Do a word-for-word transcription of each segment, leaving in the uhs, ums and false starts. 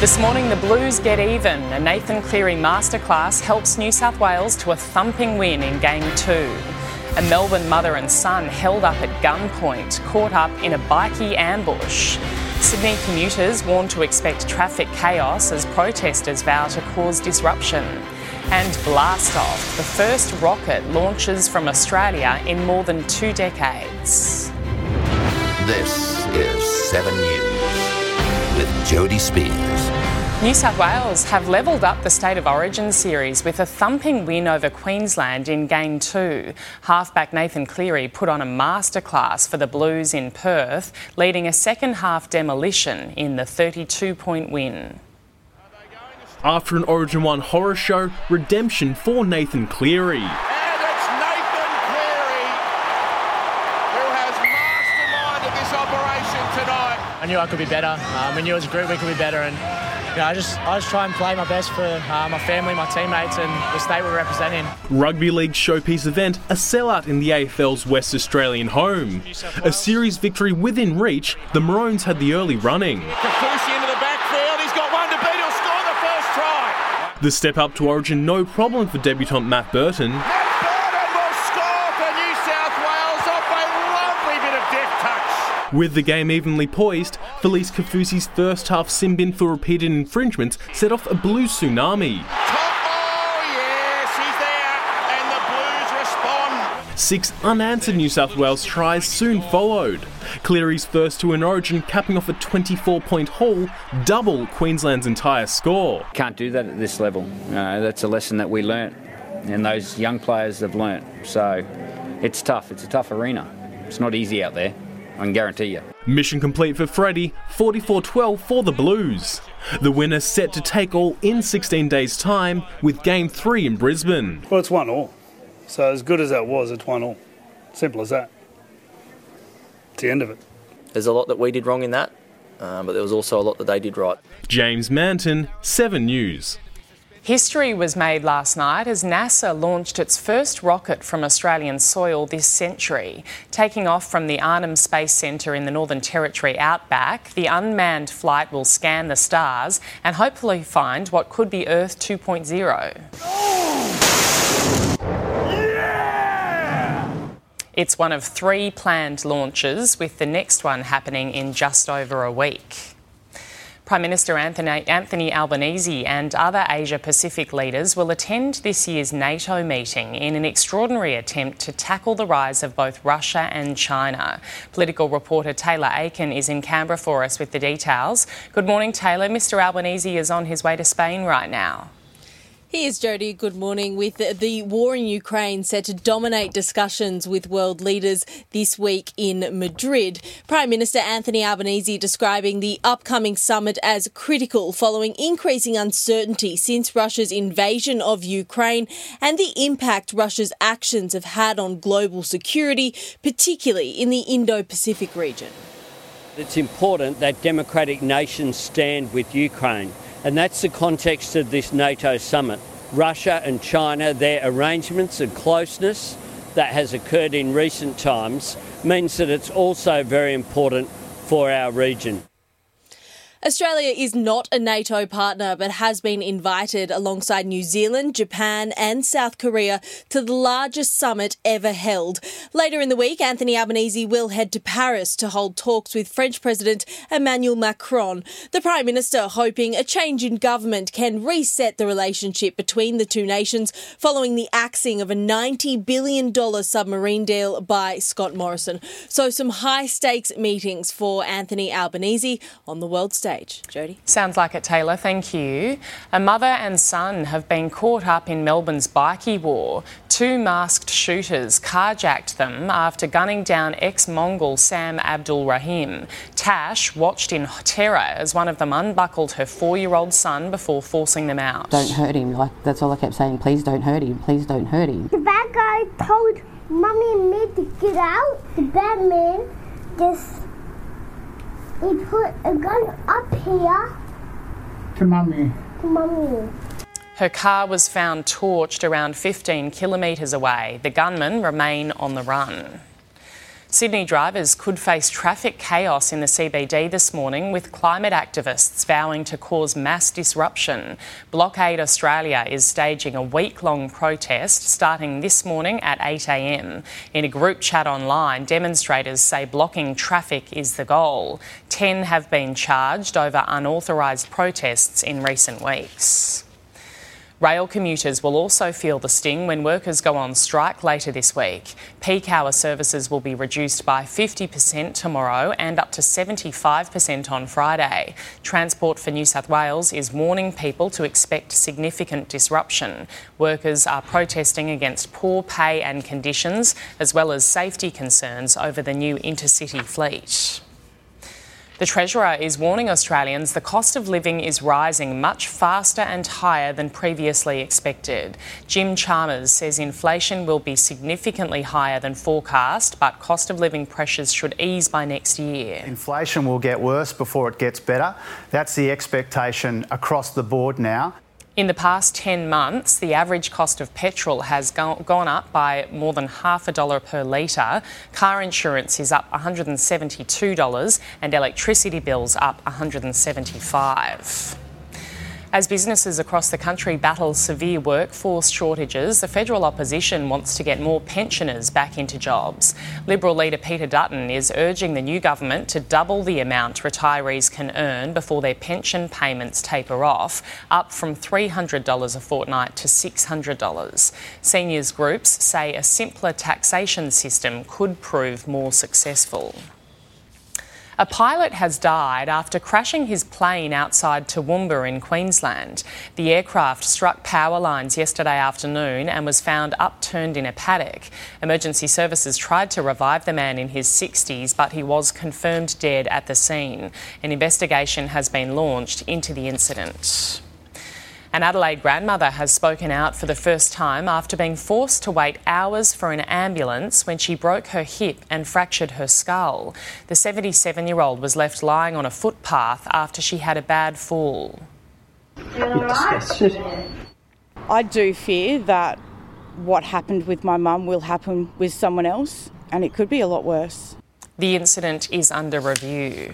This morning, the Blues get even. A Nathan Cleary masterclass helps New South Wales to a thumping win in Game two. A Melbourne mother and son held up at gunpoint, caught up in a bikie ambush. Sydney commuters warned to expect traffic chaos as protesters vow to cause disruption. And blast off, the first rocket launches from Australia in more than two decades. This is seven news. With Jodie Spears. New South Wales have levelled up the State of Origin series with a thumping win over Queensland in Game two. Halfback Nathan Cleary put on a masterclass for the Blues in Perth, leading a second-half demolition in the thirty-two point win. After an Origin one horror show, redemption for Nathan Cleary. I knew I could be better. Um, we knew as a group we could be better, and you know, I just I just try and play my best for uh, my family, my teammates, and the state we're representing. Rugby League showpiece event, a sellout in the A F L's West Australian home. A series victory within reach. The Maroons had the early running. Kafusi into the backfield. He's got one to beat. He'll score the first try. The step up to Origin, no problem for debutant Matt Burton. With the game evenly poised, Felice Kafusi's first-half sin bin for repeated infringements set off a blue tsunami. Oh, yes, he's there, and the Blues respond. Six unanswered New South Wales tries soon followed. Cleary's first two in Origin, capping off a twenty-four point haul, double Queensland's entire score. Can't do that at this level. Uh, that's a lesson that we learnt, and those young players have learnt. So it's tough. It's a tough arena. It's not easy out there. I can guarantee you. Mission complete for Freddy, forty-four twelve for the Blues. The winner set to take all in sixteen days' time with Game three in Brisbane. Well, it's one all. So as good as that was, it's one all. Simple as that. It's the end of it. There's a lot that we did wrong in that, um, but there was also a lot that they did right. James Manton, seven news. History was made last night as NASA launched its first rocket from Australian soil this century. Taking off from the Arnhem Space Centre in the Northern Territory outback, the unmanned flight will scan the stars and hopefully find what could be Earth two point oh. Oh. Yeah! It's one of three planned launches, with the next one happening in just over a week. Prime Minister Anthony, Anthony Albanese and other Asia-Pacific leaders will attend this year's NATO meeting in an extraordinary attempt to tackle the rise of both Russia and China. Political reporter Taylor Aiken is in Canberra for us with the details. Good morning, Taylor. Mr Albanese is on his way to Spain right now. Here's Jodie. Good morning. With the war in Ukraine set to dominate discussions with world leaders this week in Madrid, Prime Minister Anthony Albanese describing the upcoming summit as critical following increasing uncertainty since Russia's invasion of Ukraine and the impact Russia's actions have had on global security, particularly in the Indo-Pacific region. It's important that democratic nations stand with Ukraine. And that's the context of this NATO summit. Russia and China, their arrangements and closeness that has occurred in recent times means that it's also very important for our region. Australia is not a NATO partner but has been invited alongside New Zealand, Japan and South Korea to the largest summit ever held. Later in the week, Anthony Albanese will head to Paris to hold talks with French President Emmanuel Macron. The Prime Minister hoping a change in government can reset the relationship between the two nations following the axing of a ninety billion dollars submarine deal by Scott Morrison. So some high-stakes meetings for Anthony Albanese on the world stage. Jodie? Sounds like it, Taylor. Thank you. A mother and son have been caught up in Melbourne's bikie war. Two masked shooters carjacked them after gunning down ex-Mongol Sam Abdul Rahim. Tash watched in terror as one of them unbuckled her four-year-old son before forcing them out. Don't hurt him. Like, that's all I kept saying. Please don't hurt him. Please don't hurt him. The bad guy told Mummy and me to get out. The bad man just... He put a gun up here. To Mummy. To Mummy. Her car was found torched around fifteen kilometres away. The gunmen remain on the run. Sydney drivers could face traffic chaos in the C B D this morning, with climate activists vowing to cause mass disruption. Blockade Australia is staging a week-long protest starting this morning at eight a m. In a group chat online, demonstrators say blocking traffic is the goal. Ten have been charged over unauthorised protests in recent weeks. Rail commuters will also feel the sting when workers go on strike later this week. Peak hour services will be reduced by fifty percent tomorrow and up to seventy-five percent on Friday. Transport for New South Wales is warning people to expect significant disruption. Workers are protesting against poor pay and conditions, as well as safety concerns over the new intercity fleet. The Treasurer is warning Australians the cost of living is rising much faster and higher than previously expected. Jim Chalmers says inflation will be significantly higher than forecast, but cost of living pressures should ease by next year. Inflation will get worse before it gets better. That's the expectation across the board now. In the past ten months, the average cost of petrol has go- gone up by more than half a dollar per litre, car insurance is up one hundred seventy-two dollars and electricity bills up one hundred seventy-five dollars. As businesses across the country battle severe workforce shortages, the federal opposition wants to get more pensioners back into jobs. Liberal leader Peter Dutton is urging the new government to double the amount retirees can earn before their pension payments taper off, up from three hundred dollars a fortnight to six hundred dollars. Seniors groups say a simpler taxation system could prove more successful. A pilot has died after crashing his plane outside Toowoomba in Queensland. The aircraft struck power lines yesterday afternoon and was found upturned in a paddock. Emergency services tried to revive the man in his sixties, but he was confirmed dead at the scene. An investigation has been launched into the incident. An Adelaide grandmother has spoken out for the first time after being forced to wait hours for an ambulance when she broke her hip and fractured her skull. The seventy-seven-year-old was left lying on a footpath after she had a bad fall. I do fear that what happened with my mum will happen with someone else, and it could be a lot worse. The incident is under review.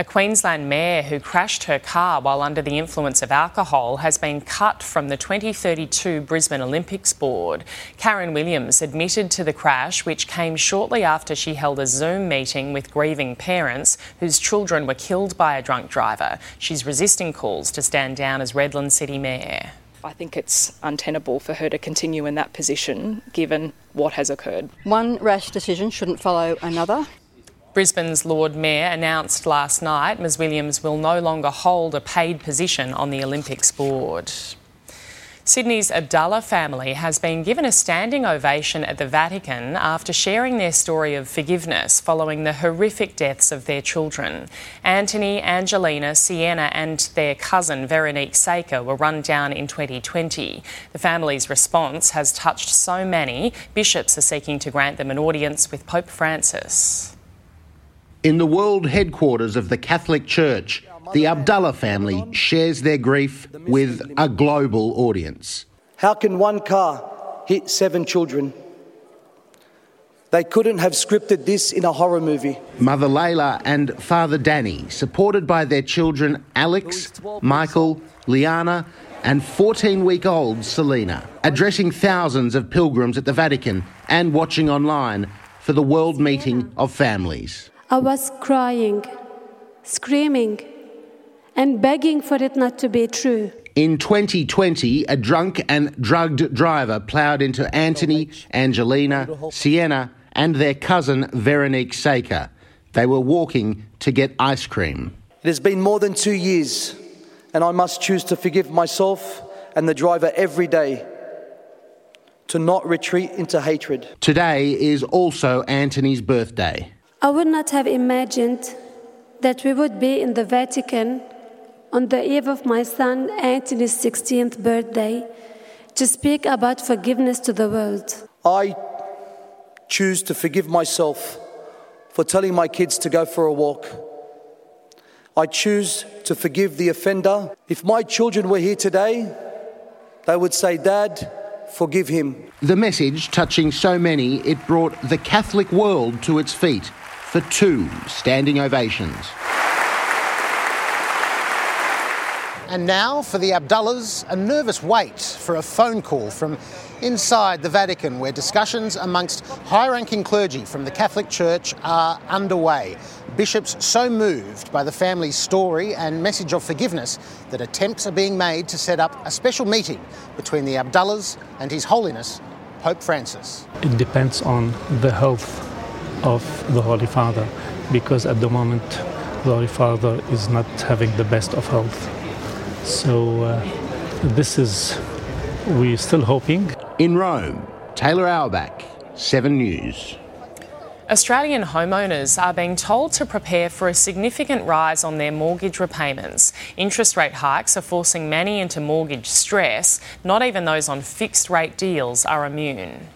A Queensland mayor who crashed her car while under the influence of alcohol has been cut from the twenty thirty-two Brisbane Olympics board. Karen Williams admitted to the crash, which came shortly after she held a Zoom meeting with grieving parents whose children were killed by a drunk driver. She's resisting calls to stand down as Redland City Mayor. I think it's untenable for her to continue in that position, given what has occurred. One rash decision shouldn't follow another. Brisbane's Lord Mayor announced last night Ms Williams will no longer hold a paid position on the Olympics board. Sydney's Abdullah family has been given a standing ovation at the Vatican after sharing their story of forgiveness following the horrific deaths of their children. Antony, Angelina, Sienna and their cousin Veronique Saker were run down in twenty twenty. The family's response has touched so many, bishops are seeking to grant them an audience with Pope Francis. In the world headquarters of the Catholic Church, the Abdullah family shares their grief with a global audience. How can one car hit seven children? They couldn't have scripted this in a horror movie. Mother Layla and Father Danny, supported by their children Alex, Michael, Liana and fourteen-week-old Selena, addressing thousands of pilgrims at the Vatican and watching online for the world meeting of families. I was crying, screaming and begging for it not to be true. In twenty twenty, a drunk and drugged driver ploughed into Antony, Angelina, Sienna and their cousin Veronique Saker. They were walking to get ice cream. It has been more than two years and I must choose to forgive myself and the driver every day, to not retreat into hatred. Today is also Antony's birthday. I would not have imagined that we would be in the Vatican on the eve of my son Antony's sixteenth birthday to speak about forgiveness to the world. I choose to forgive myself for telling my kids to go for a walk. I choose to forgive the offender. If my children were here today, they would say, Dad, forgive him. The message, touching so many, it brought the Catholic world to its feet for two standing ovations. And now for the Abdullahs, a nervous wait for a phone call from inside the Vatican, where discussions amongst high-ranking clergy from the Catholic Church are underway. Bishops so moved by the family's story and message of forgiveness that attempts are being made to set up a special meeting between the Abdullahs and His Holiness Pope Francis. It depends on the health of the Holy Father, because at the moment the Holy Father is not having the best of health. So uh, this is, we're still hoping. In Rome, Taylor Auerbach, seven News. Australian homeowners are being told to prepare for a significant rise on their mortgage repayments. Interest rate hikes are forcing many into mortgage stress. Not even those on fixed rate deals are immune.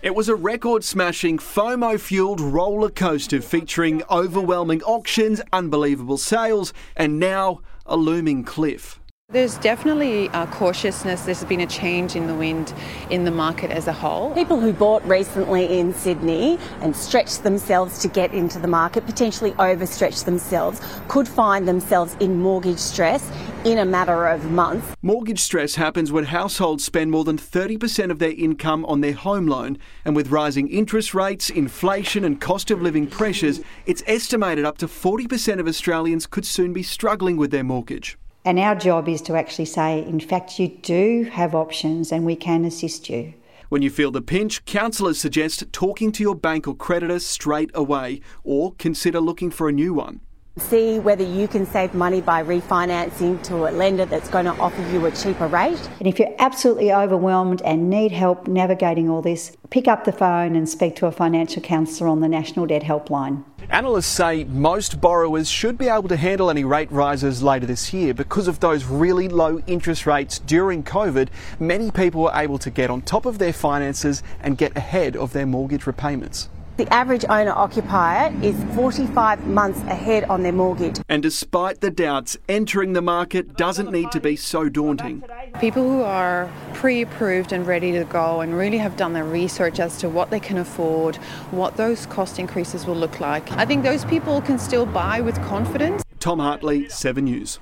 It was a record-smashing, FOMO-fuelled roller coaster featuring overwhelming auctions, unbelievable sales, and now a looming cliff. There's definitely uh, cautiousness. There's been a change in the wind in the market as a whole. People who bought recently in Sydney and stretched themselves to get into the market, potentially overstretched themselves, could find themselves in mortgage stress in a matter of months. Mortgage stress happens when households spend more than thirty percent of their income on their home loan, and with rising interest rates, inflation and cost of living pressures, it's estimated up to forty percent of Australians could soon be struggling with their mortgage. And our job is to actually say, in fact, you do have options and we can assist you. When you feel the pinch, counsellors suggest talking to your bank or creditor straight away, or consider looking for a new one. See whether you can save money by refinancing to a lender that's going to offer you a cheaper rate. And if you're absolutely overwhelmed and need help navigating all this, pick up the phone and speak to a financial counsellor on the National Debt Helpline. Analysts say most borrowers should be able to handle any rate rises later this year because of those really low interest rates during COVID. Many people were able to get on top of their finances and get ahead of their mortgage repayments. The average owner-occupier is forty-five months ahead on their mortgage. And despite the doubts, entering the market doesn't need to be so daunting. People who are pre-approved and ready to go and really have done their research as to what they can afford, what those cost increases will look like, I think those people can still buy with confidence. Tom Hartley, seven News.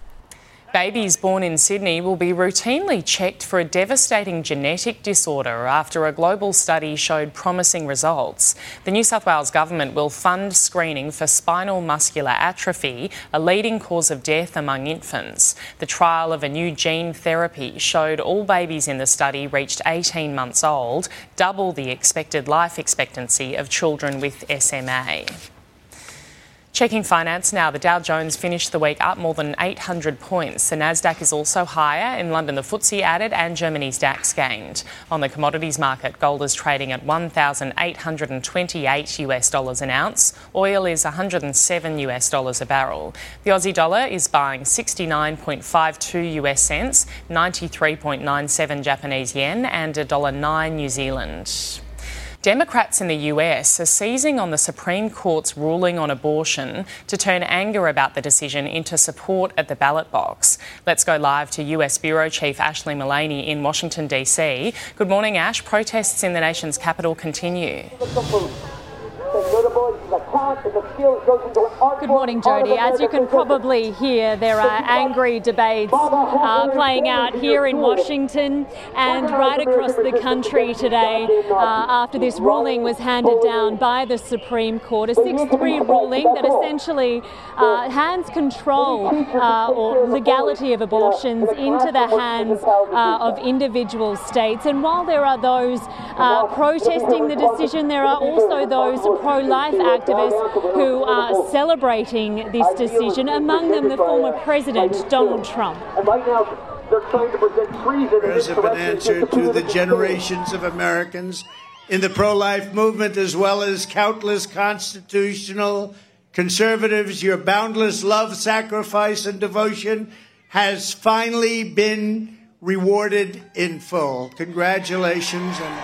Babies born in Sydney will be routinely checked for a devastating genetic disorder after a global study showed promising results. The New South Wales government will fund screening for spinal muscular atrophy, a leading cause of death among infants. The trial of a new gene therapy showed all babies in the study reached eighteen months old, double the expected life expectancy of children with S M A. Checking finance now, the Dow Jones finished the week up more than eight hundred points. The Nasdaq is also higher. In London, the FTSE added and Germany's DAX gained. On the commodities market, gold is trading at one thousand eight hundred twenty-eight US dollars an ounce. Oil is one hundred seven US dollars a barrel. The Aussie dollar is buying sixty-nine point five two US cents, ninety-three point nine seven Japanese yen and one dollar nine New Zealand. Democrats in the U S are seizing on the Supreme Court's ruling on abortion to turn anger about the decision into support at the ballot box. Let's go live to U S Bureau Chief Ashley Mullaney in Washington, D C. Good morning, Ash. Protests in the nation's capital continue. Good morning, Jodie. As you can probably hear, there are angry debates uh, playing out here in Washington and right across the country today uh, after this ruling was handed down by the Supreme Court, a six three ruling that essentially uh, hands control uh, or legality of abortions into the hands uh, of individual states. And while there are those uh, protesting the decision, there are also those pro-life activists who are celebrating this decision, among them the former president, Donald Trump. And right now, they're trying to present treason. There has been an answer to the generations of Americans in the pro-life movement, as well as countless constitutional conservatives. Your boundless love, sacrifice, and devotion has finally been rewarded in full. Congratulations. And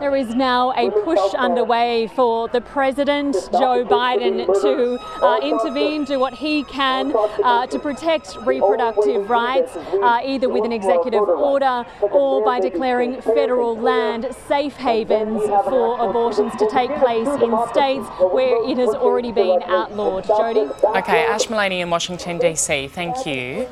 there is now a push underway for the President, Joe Biden, to uh, intervene, do what he can uh, to protect reproductive rights, uh, either with an executive order or by declaring federal land safe havens for abortions to take place in states where it has already been outlawed. Jodie? Okay, Ash Mullaney in Washington, D C. Thank you.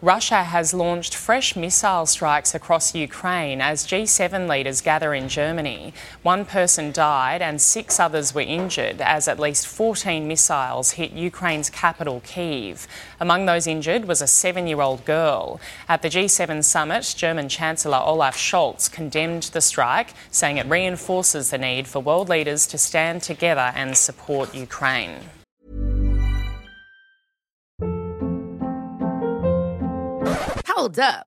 Russia has launched fresh missile strikes across Ukraine as G seven leaders gather in Germany. One person died and six others were injured as at least fourteen missiles hit Ukraine's capital, Kyiv. Among those injured was a seven-year-old girl. At the G seven summit, German Chancellor Olaf Scholz condemned the strike, saying it reinforces the need for world leaders to stand together and support Ukraine. Hold up.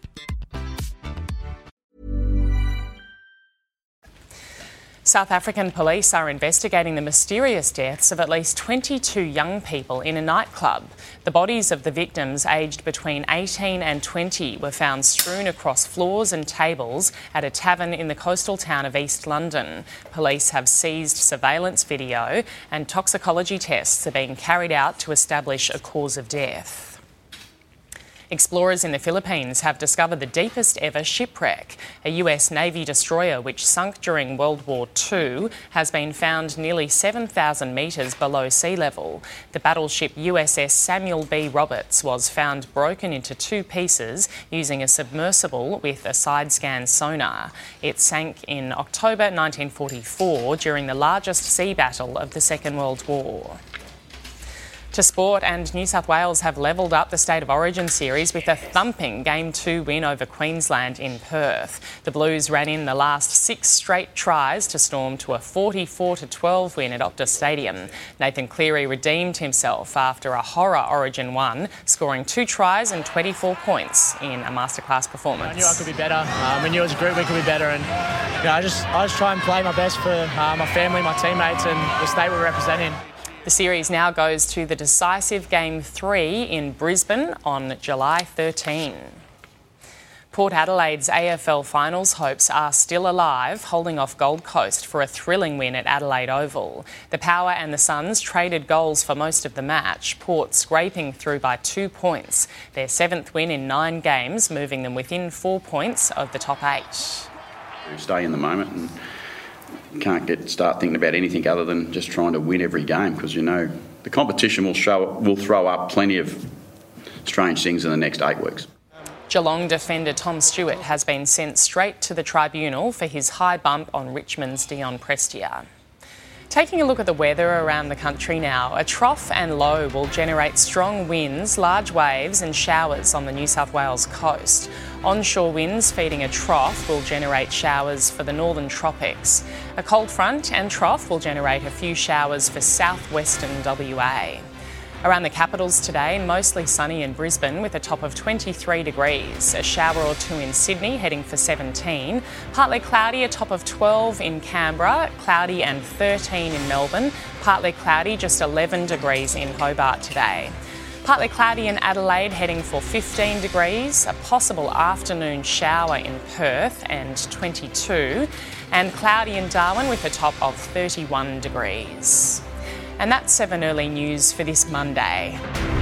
South African police are investigating the mysterious deaths of at least twenty-two young people in a nightclub. The bodies of the victims, aged between eighteen and twenty, were found strewn across floors and tables at a tavern in the coastal town of East London. Police have seized surveillance video and toxicology tests are being carried out to establish a cause of death. Explorers in the Philippines have discovered the deepest ever shipwreck. A U S Navy destroyer which sunk during World War Two has been found nearly seven thousand metres below sea level. The battleship U S S Samuel B. Roberts was found broken into two pieces using a submersible with a side-scan sonar. It sank in October nineteen forty-four during the largest sea battle of the Second World War. To sport, and New South Wales have levelled up the State of Origin series with a thumping Game two win over Queensland in Perth. The Blues ran in the last six straight tries to storm to a forty-four to twelve win at Optus Stadium. Nathan Cleary redeemed himself after a horror Origin one, scoring two tries and twenty-four points in a masterclass performance. I knew I could be better. Um, we knew as a group we could be better, and you know, I just I just try and play my best for uh, my family, my teammates, and the state we're representing. The series now goes to the decisive Game three in Brisbane on July thirteenth. Port Adelaide's A F L finals hopes are still alive, holding off Gold Coast for a thrilling win at Adelaide Oval. The Power and the Suns traded goals for most of the match, Port scraping through by two points. Their seventh win in nine games, moving them within four points of the top eight. Stay in the moment and can't get start thinking about anything other than just trying to win every game, because you know the competition will show will throw up plenty of strange things in the next eight weeks. Geelong defender Tom Stewart has been sent straight to the tribunal for his high bump on Richmond's Dion Prestia. Taking a look at the weather around the country now, a trough and low will generate strong winds, large waves and showers on the New South Wales coast. Onshore winds feeding a trough will generate showers for the northern tropics. A cold front and trough will generate a few showers for southwestern W A. Around the capitals today, mostly sunny in Brisbane with a top of twenty-three degrees. A shower or two in Sydney, heading for seventeen. Partly cloudy, a top of twelve in Canberra. Cloudy and thirteen in Melbourne. Partly cloudy, just eleven degrees in Hobart today. Partly cloudy in Adelaide, heading for fifteen degrees. A possible afternoon shower in Perth and twenty-two. And cloudy in Darwin with a top of thirty-one degrees. And that's seven early news for this Monday.